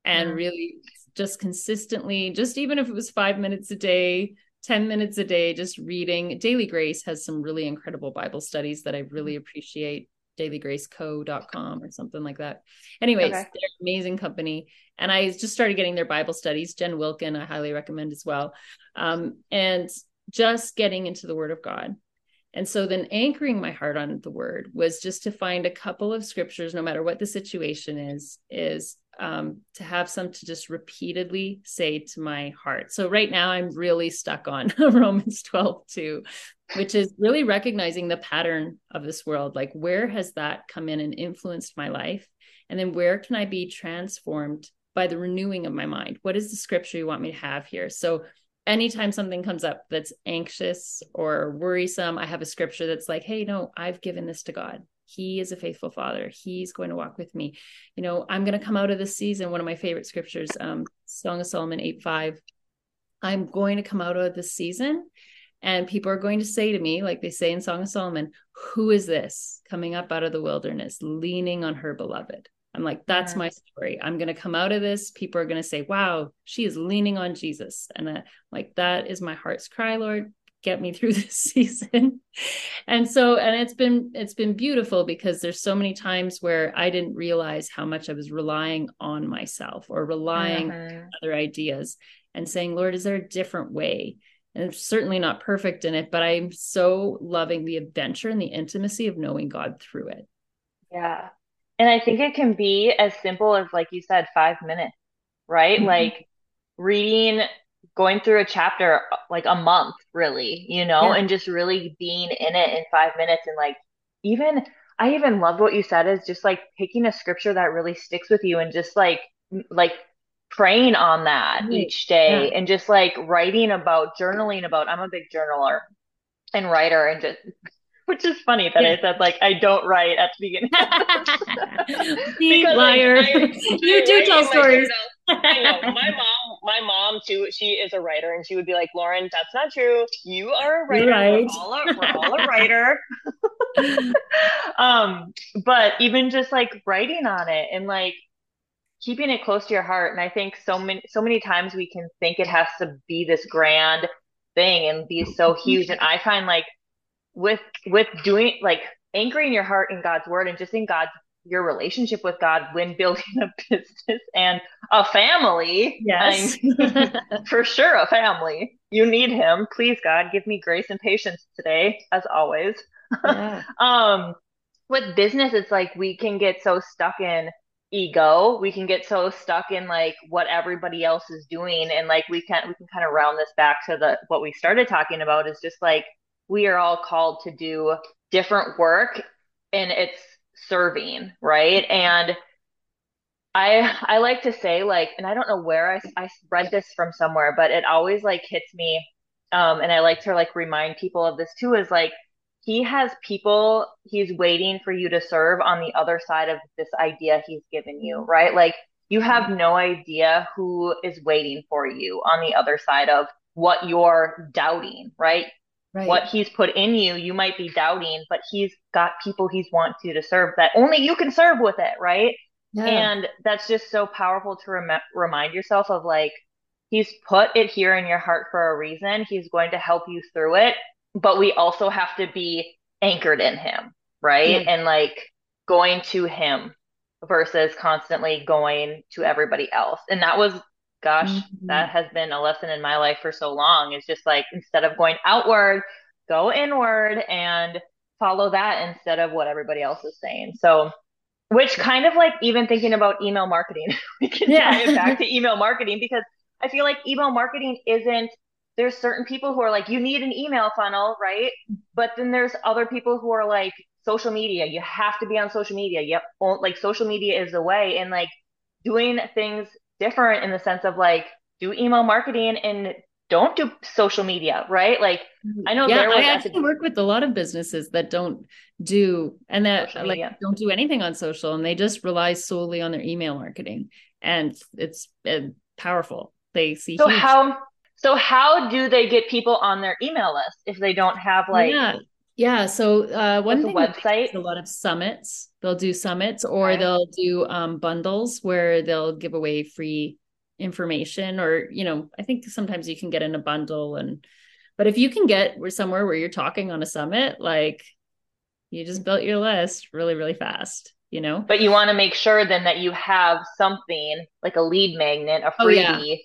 and mm-hmm. really just consistently, just even if it was five minutes a day, ten minutes a day, just reading. Daily Grace has some really incredible Bible studies that I really appreciate. daily grace co dot com or something like that. Anyways, okay. They're an amazing company. And I just started getting their Bible studies. Jen Wilkin, I highly recommend as well. Um, and just getting into the word of God. And so then anchoring my heart on the word was just to find a couple of scriptures, no matter what the situation is, is um, to have some to just repeatedly say to my heart. So right now I'm really stuck on Romans twelve two, which is really recognizing the pattern of this world. Like, where has that come in and influenced my life? And then where can I be transformed by the renewing of my mind? What is the scripture you want me to have here? So anytime something comes up that's anxious or worrisome, I have a scripture that's like, hey, no, I've given this to God. He is a faithful father. He's going to walk with me. You know, I'm going to come out of this season. One of my favorite scriptures, um, Song of Solomon eight five. I'm going to come out of this season, and people are going to say to me, like they say in Song of Solomon, who is this coming up out of the wilderness, leaning on her beloved? I'm like, that's yeah. my story. I'm going to come out of this. People are going to say, wow, she is leaning on Jesus. And I, like, that is my heart's cry, Lord, get me through this season. And so, and it's been, it's been beautiful because there's so many times where I didn't realize how much I was relying on myself or relying uh-huh. on other ideas and saying, Lord, is there a different way? And I'm certainly not perfect in it, but I'm so loving the adventure and the intimacy of knowing God through it. Yeah. And I think it can be as simple as, like you said, five minutes, right? Mm-hmm. Like reading, going through a chapter, like a month, really, you know, yeah. and just really being in it in five minutes. And like, even, I even loved what you said is just like picking a scripture that really sticks with you and just like, like praying on that mm-hmm. each day yeah. and just like writing about, journaling about. I'm a big journaler and writer, and just, which is funny that I said, like, I don't write at the beginning. Because, liar. Like, I, you do tell stories. I know. My mom, my mom too, she is a writer, and she would be like, Lauren, that's not true. You are a writer. Right. We're, all a, we're all a writer. um, but even just like writing on it and like keeping it close to your heart. And I think so many, so many times we can think it has to be this grand thing and be so huge. And I find like with with doing like anchoring your heart in God's word and just in God's your relationship with God when building a business and a family. Yes, for sure, a family. You need Him. Please, God, give me grace and patience today, as always. Yeah. um, with business, it's like we can get so stuck in ego. We can get so stuck in like what everybody else is doing, and like we can we can kind of round this back to the what we started talking about is just like we are all called to do different work, and it's serving, right? And I I like to say like, and I don't know where I, I read this from somewhere, but it always like hits me. Um, and I like to like remind people of this too, is like, He has people He's waiting for you to serve on the other side of this idea He's given you, right? Like you have no idea who is waiting for you on the other side of what you're doubting, right? Right. What He's put in you, you might be doubting, but He's got people He's wants you to serve that only you can serve with it, right? Yeah. And that's just so powerful to rem- remind yourself of like, He's put it here in your heart for a reason. He's going to help you through it, but we also have to be anchored in Him, right? Yeah. And like going to Him versus constantly going to everybody else. And that was Gosh, mm-hmm. that has been a lesson in my life for so long. It's just like, instead of going outward, go inward and follow that instead of what everybody else is saying. So, which kind of like even thinking about email marketing, we can yeah. tie it back to email marketing, because I feel like email marketing isn't, there's certain people who are like, you need an email funnel, right? But then there's other people who are like, social media, you have to be on social media. Yep. Like social media is the way. And like doing things different in the sense of like, do email marketing and don't do social media, right? Like I know yeah, there was I actually work with a lot of businesses that don't do and that like don't do anything on social, and they just rely solely on their email marketing, and it's uh, powerful. They see so huge. how so how do they get people on their email list if they don't have like yeah. Yeah. So uh, one thing website, a lot of summits, they'll do summits or okay. they'll do um, bundles where they'll give away free information, or, you know, I think sometimes you can get in a bundle, and, but if you can get somewhere where you're talking on a summit, like you just built your list really, really fast, you know, but you want to make sure then that you have something like a lead magnet, a freebie. Oh, yeah.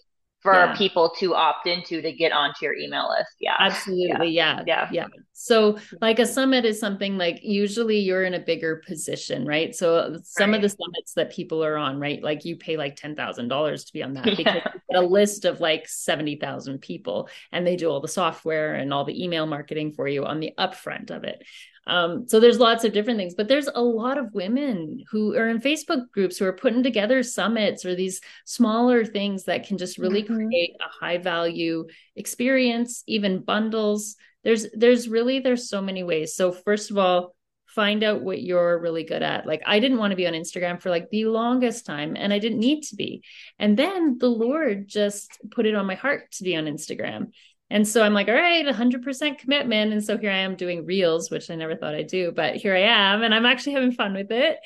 for yeah. people to opt into to get onto your email list. Yeah, absolutely. Yeah. Yeah. Yeah. Yeah. So like a summit is something like usually you're in a bigger position, right? So some right. of the summits that people are on, right? Like you pay like ten thousand dollars to be on that because yeah. you get a list of like seventy thousand people, and they do all the software and all the email marketing for you on the upfront of it. Um, so there's lots of different things, but there's a lot of women who are in Facebook groups who are putting together summits or these smaller things that can just really mm-hmm. create a high value experience, even bundles. There's, there's really, there's so many ways. So first of all, find out what you're really good at. Like I didn't want to be on Instagram for like the longest time, and I didn't need to be. And then the Lord just put it on my heart to be on Instagram. And so I'm like, all right, one hundred percent commitment. And so here I am doing reels, which I never thought I'd do, but here I am. And I'm actually having fun with it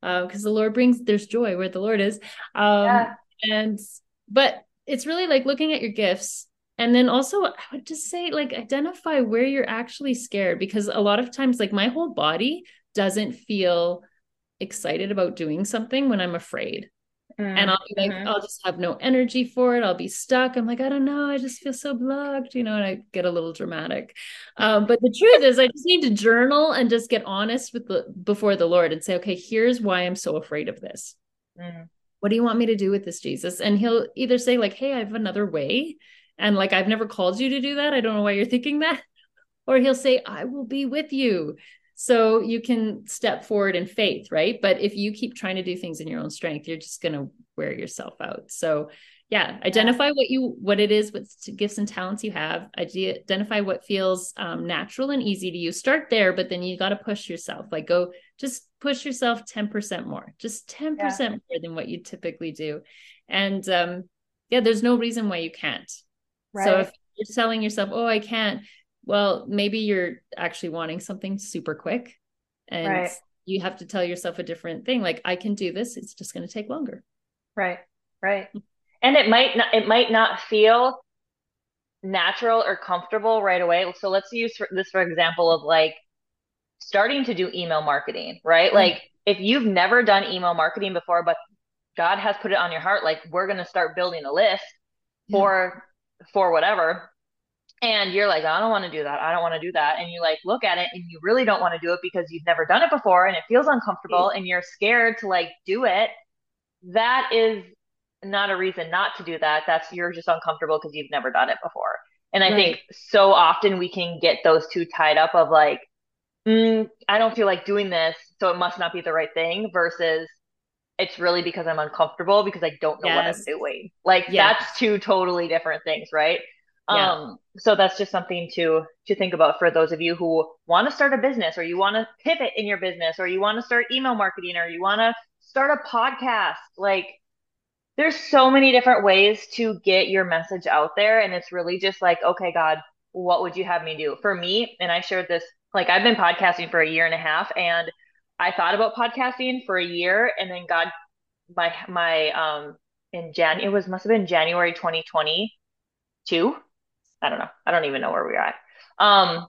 because uh, the Lord brings, there's joy where the Lord is. Um, yeah. And, but it's really like looking at your gifts. And then also I would just say like, identify where you're actually scared, because a lot of times, like my whole body doesn't feel excited about doing something when I'm afraid. Mm-hmm. And I'll be like, I'll just have no energy for it. I'll be stuck. I'm like, I don't know. I just feel so blocked, you know, and I get a little dramatic. Um, but the truth is I just need to journal and just get honest with the, before the Lord and say, okay, here's why I'm so afraid of this. Mm-hmm. What do you want me to do with this, Jesus? And He'll either say like, hey, I have another way. And like, I've never called you to do that. I don't know why you're thinking that. Or He'll say, I will be with you. So you can step forward in faith, right? But if you keep trying to do things in your own strength, you're just going to wear yourself out. So yeah, identify what you, what it is, what gifts and talents you have. Identify what feels um, natural and easy to you. Start there, but then you got to push yourself. Like go, just push yourself ten percent more, just ten percent yeah. more than what you typically do. And um, yeah, there's no reason why you can't. Right. So if you're telling yourself, oh, I can't, well, maybe you're actually wanting something super quick, and right. you have to tell yourself a different thing. Like I can do this. It's just going to take longer. Right. Right. And it might not, it might not feel natural or comfortable right away. So let's use for, this for example of like starting to do email marketing, right? Mm-hmm. Like if you've never done email marketing before, but God has put it on your heart, like we're going to start building a list yeah. for, for whatever. And you're like, I don't want to do that. I don't want to do that. And you like, look at it and you really don't want to do it because you've never done it before. And it feels uncomfortable mm-hmm. and you're scared to like do it. That is not a reason not to do that. That's you're just uncomfortable because you've never done it before. And I right. think so often we can get those two tied up of like, mm, I don't feel like doing this, so it must not be the right thing versus it's really because I'm uncomfortable because I don't know yes. what I'm doing. Like yes. that's two totally different things, right? Yeah. Um, so that's just something to, to think about for those of you who want to start a business or you want to pivot in your business or you want to start email marketing or you want to start a podcast. Like there's so many different ways to get your message out there. And it's really just like, okay, God, what would you have me do? For me, and I shared this, like I've been podcasting for a year and a half and I thought about podcasting for a year. And then God, my, my, um, in Jan, it was, must've been January, twenty twenty-two. I don't know. I don't even know where we are at. Um,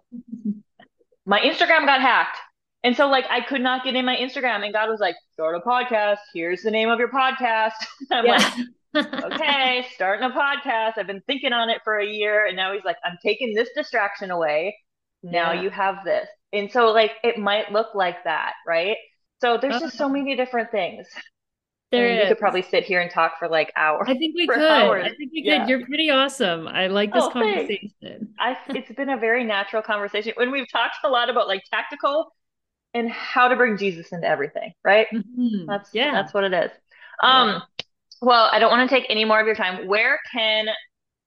my Instagram got hacked. And so like, I could not get in my Instagram and God was like, start a podcast. Here's the name of your podcast. I'm yeah. like, okay, starting a podcast. I've been thinking on it for a year. And now he's like, I'm taking this distraction away. Now yeah. you have this. And so like, it might look like that. Right. So there's okay. just so many different things. There and is. You could probably sit here and talk for like hours. I think we could. Hours. I think we could. Yeah. You're pretty awesome. I like this oh, conversation. I, it's been a very natural conversation when we've talked a lot about like tactical and how to bring Jesus into everything, right? Mm-hmm. That's yeah. that's what it is. Um, yeah. Well, I don't want to take any more of your time. Where can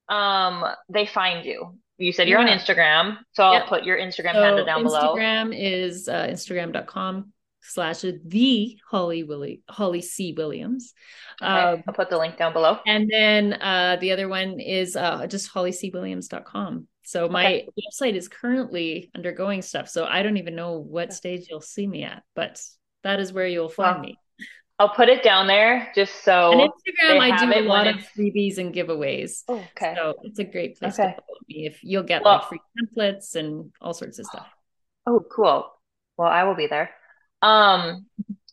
um, they find you? You said you're yeah. on Instagram, so yep. I'll put your Instagram so handle down Instagram below. Instagram is uh, instagram dot com slash the Holly Willie, Holly C. Williams. Okay. Um, I'll put the link down below. And then uh, the other one is uh, just holly c williams dot com. So my okay. website is currently undergoing stuff. So I don't even know what stage you'll see me at, but that is where you'll find well, me. I'll put it down there just so. And Instagram, I do a lot of freebies and giveaways. Oh, okay. So it's a great place okay. to follow me if you'll get well, like free templates and all sorts of stuff. Oh, cool. Well, I will be there. Um,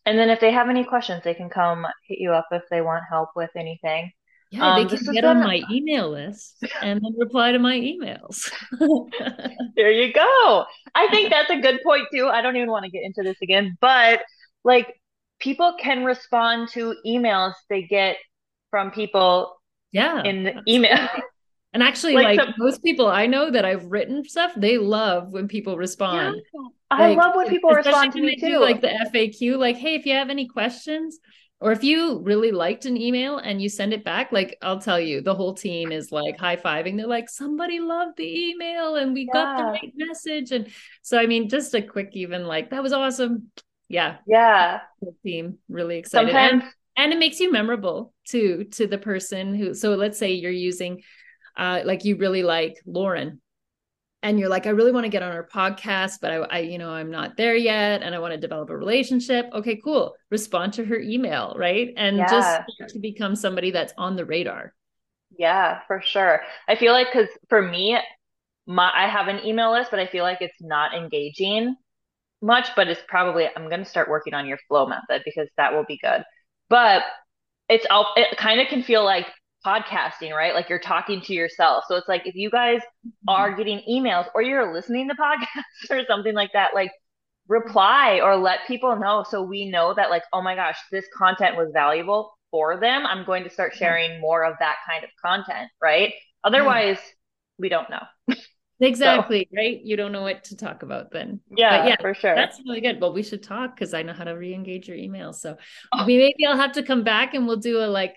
and then if they have any questions, they can come hit you up if they want help with anything. Yeah, um, they can get on my email list and then reply to my emails. There you go. I think that's a good point too. I don't even want to get into this again, but like people can respond to emails they get from people yeah, in the email. And actually like, like some, most people I know that I've written stuff, they love when people respond. Yeah, I like, love when people respond to me too. Like the F A Q, like, hey, if you have any questions, or if you really liked an email and you send it back, like, I'll tell you, the whole team is like high-fiving. They're like, somebody loved the email and we yeah. got the right message. And so, I mean, just a quick, even like, that was awesome. Yeah. Yeah. The team really excited. And, and it makes you memorable too, to the person who, so let's say you're using, uh, like you really like Lauren and you're like, I really want to get on her podcast, but I, I, you know, I'm not there yet. And I want to develop a relationship. Okay, cool. Respond to her email. Right. And yeah. just to become somebody that's on the radar. Yeah, for sure. I feel like, cause for me, my, I have an email list, but I feel like it's not engaging much, but it's probably, I'm going to start working on your flow method because that will be good, but it's all, it kind of can feel like podcasting, right? Like you're talking to yourself. So it's like, if you guys are getting emails or you're listening to podcasts or something like that, like reply or let people know. So we know that like, oh my gosh, this content was valuable for them. I'm going to start sharing more of that kind of content, right? Otherwise yeah. we don't know. Exactly. So. Right. You don't know what to talk about then. Yeah, but yeah, for sure. That's really good. Well, we should talk because I know how to re-engage your email. So oh. maybe I'll have to come back and we'll do a like,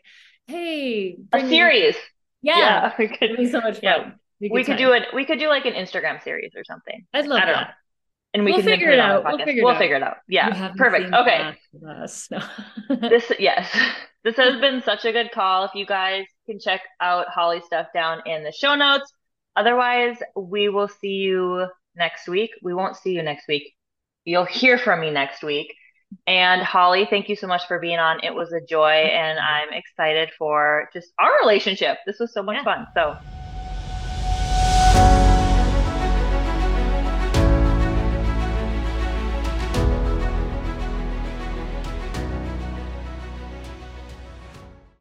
hey, a series. Yeah. yeah. It'd be so much fun. Yeah. We, we could do it. We could do like an Instagram series or something. I'd love I don't that. Know. And we we'll can figure it out. We'll, figure it, we'll out. figure it out. Yeah. Perfect. Okay. No. this, yes, this has been such a good call. If you guys can check out Holly's stuff down in the show notes, otherwise we will see you next week. We won't see you next week. You'll hear from me next week. And Holly, thank you so much for being on. It was a joy and I'm excited for just our relationship. This was so much yeah. fun. So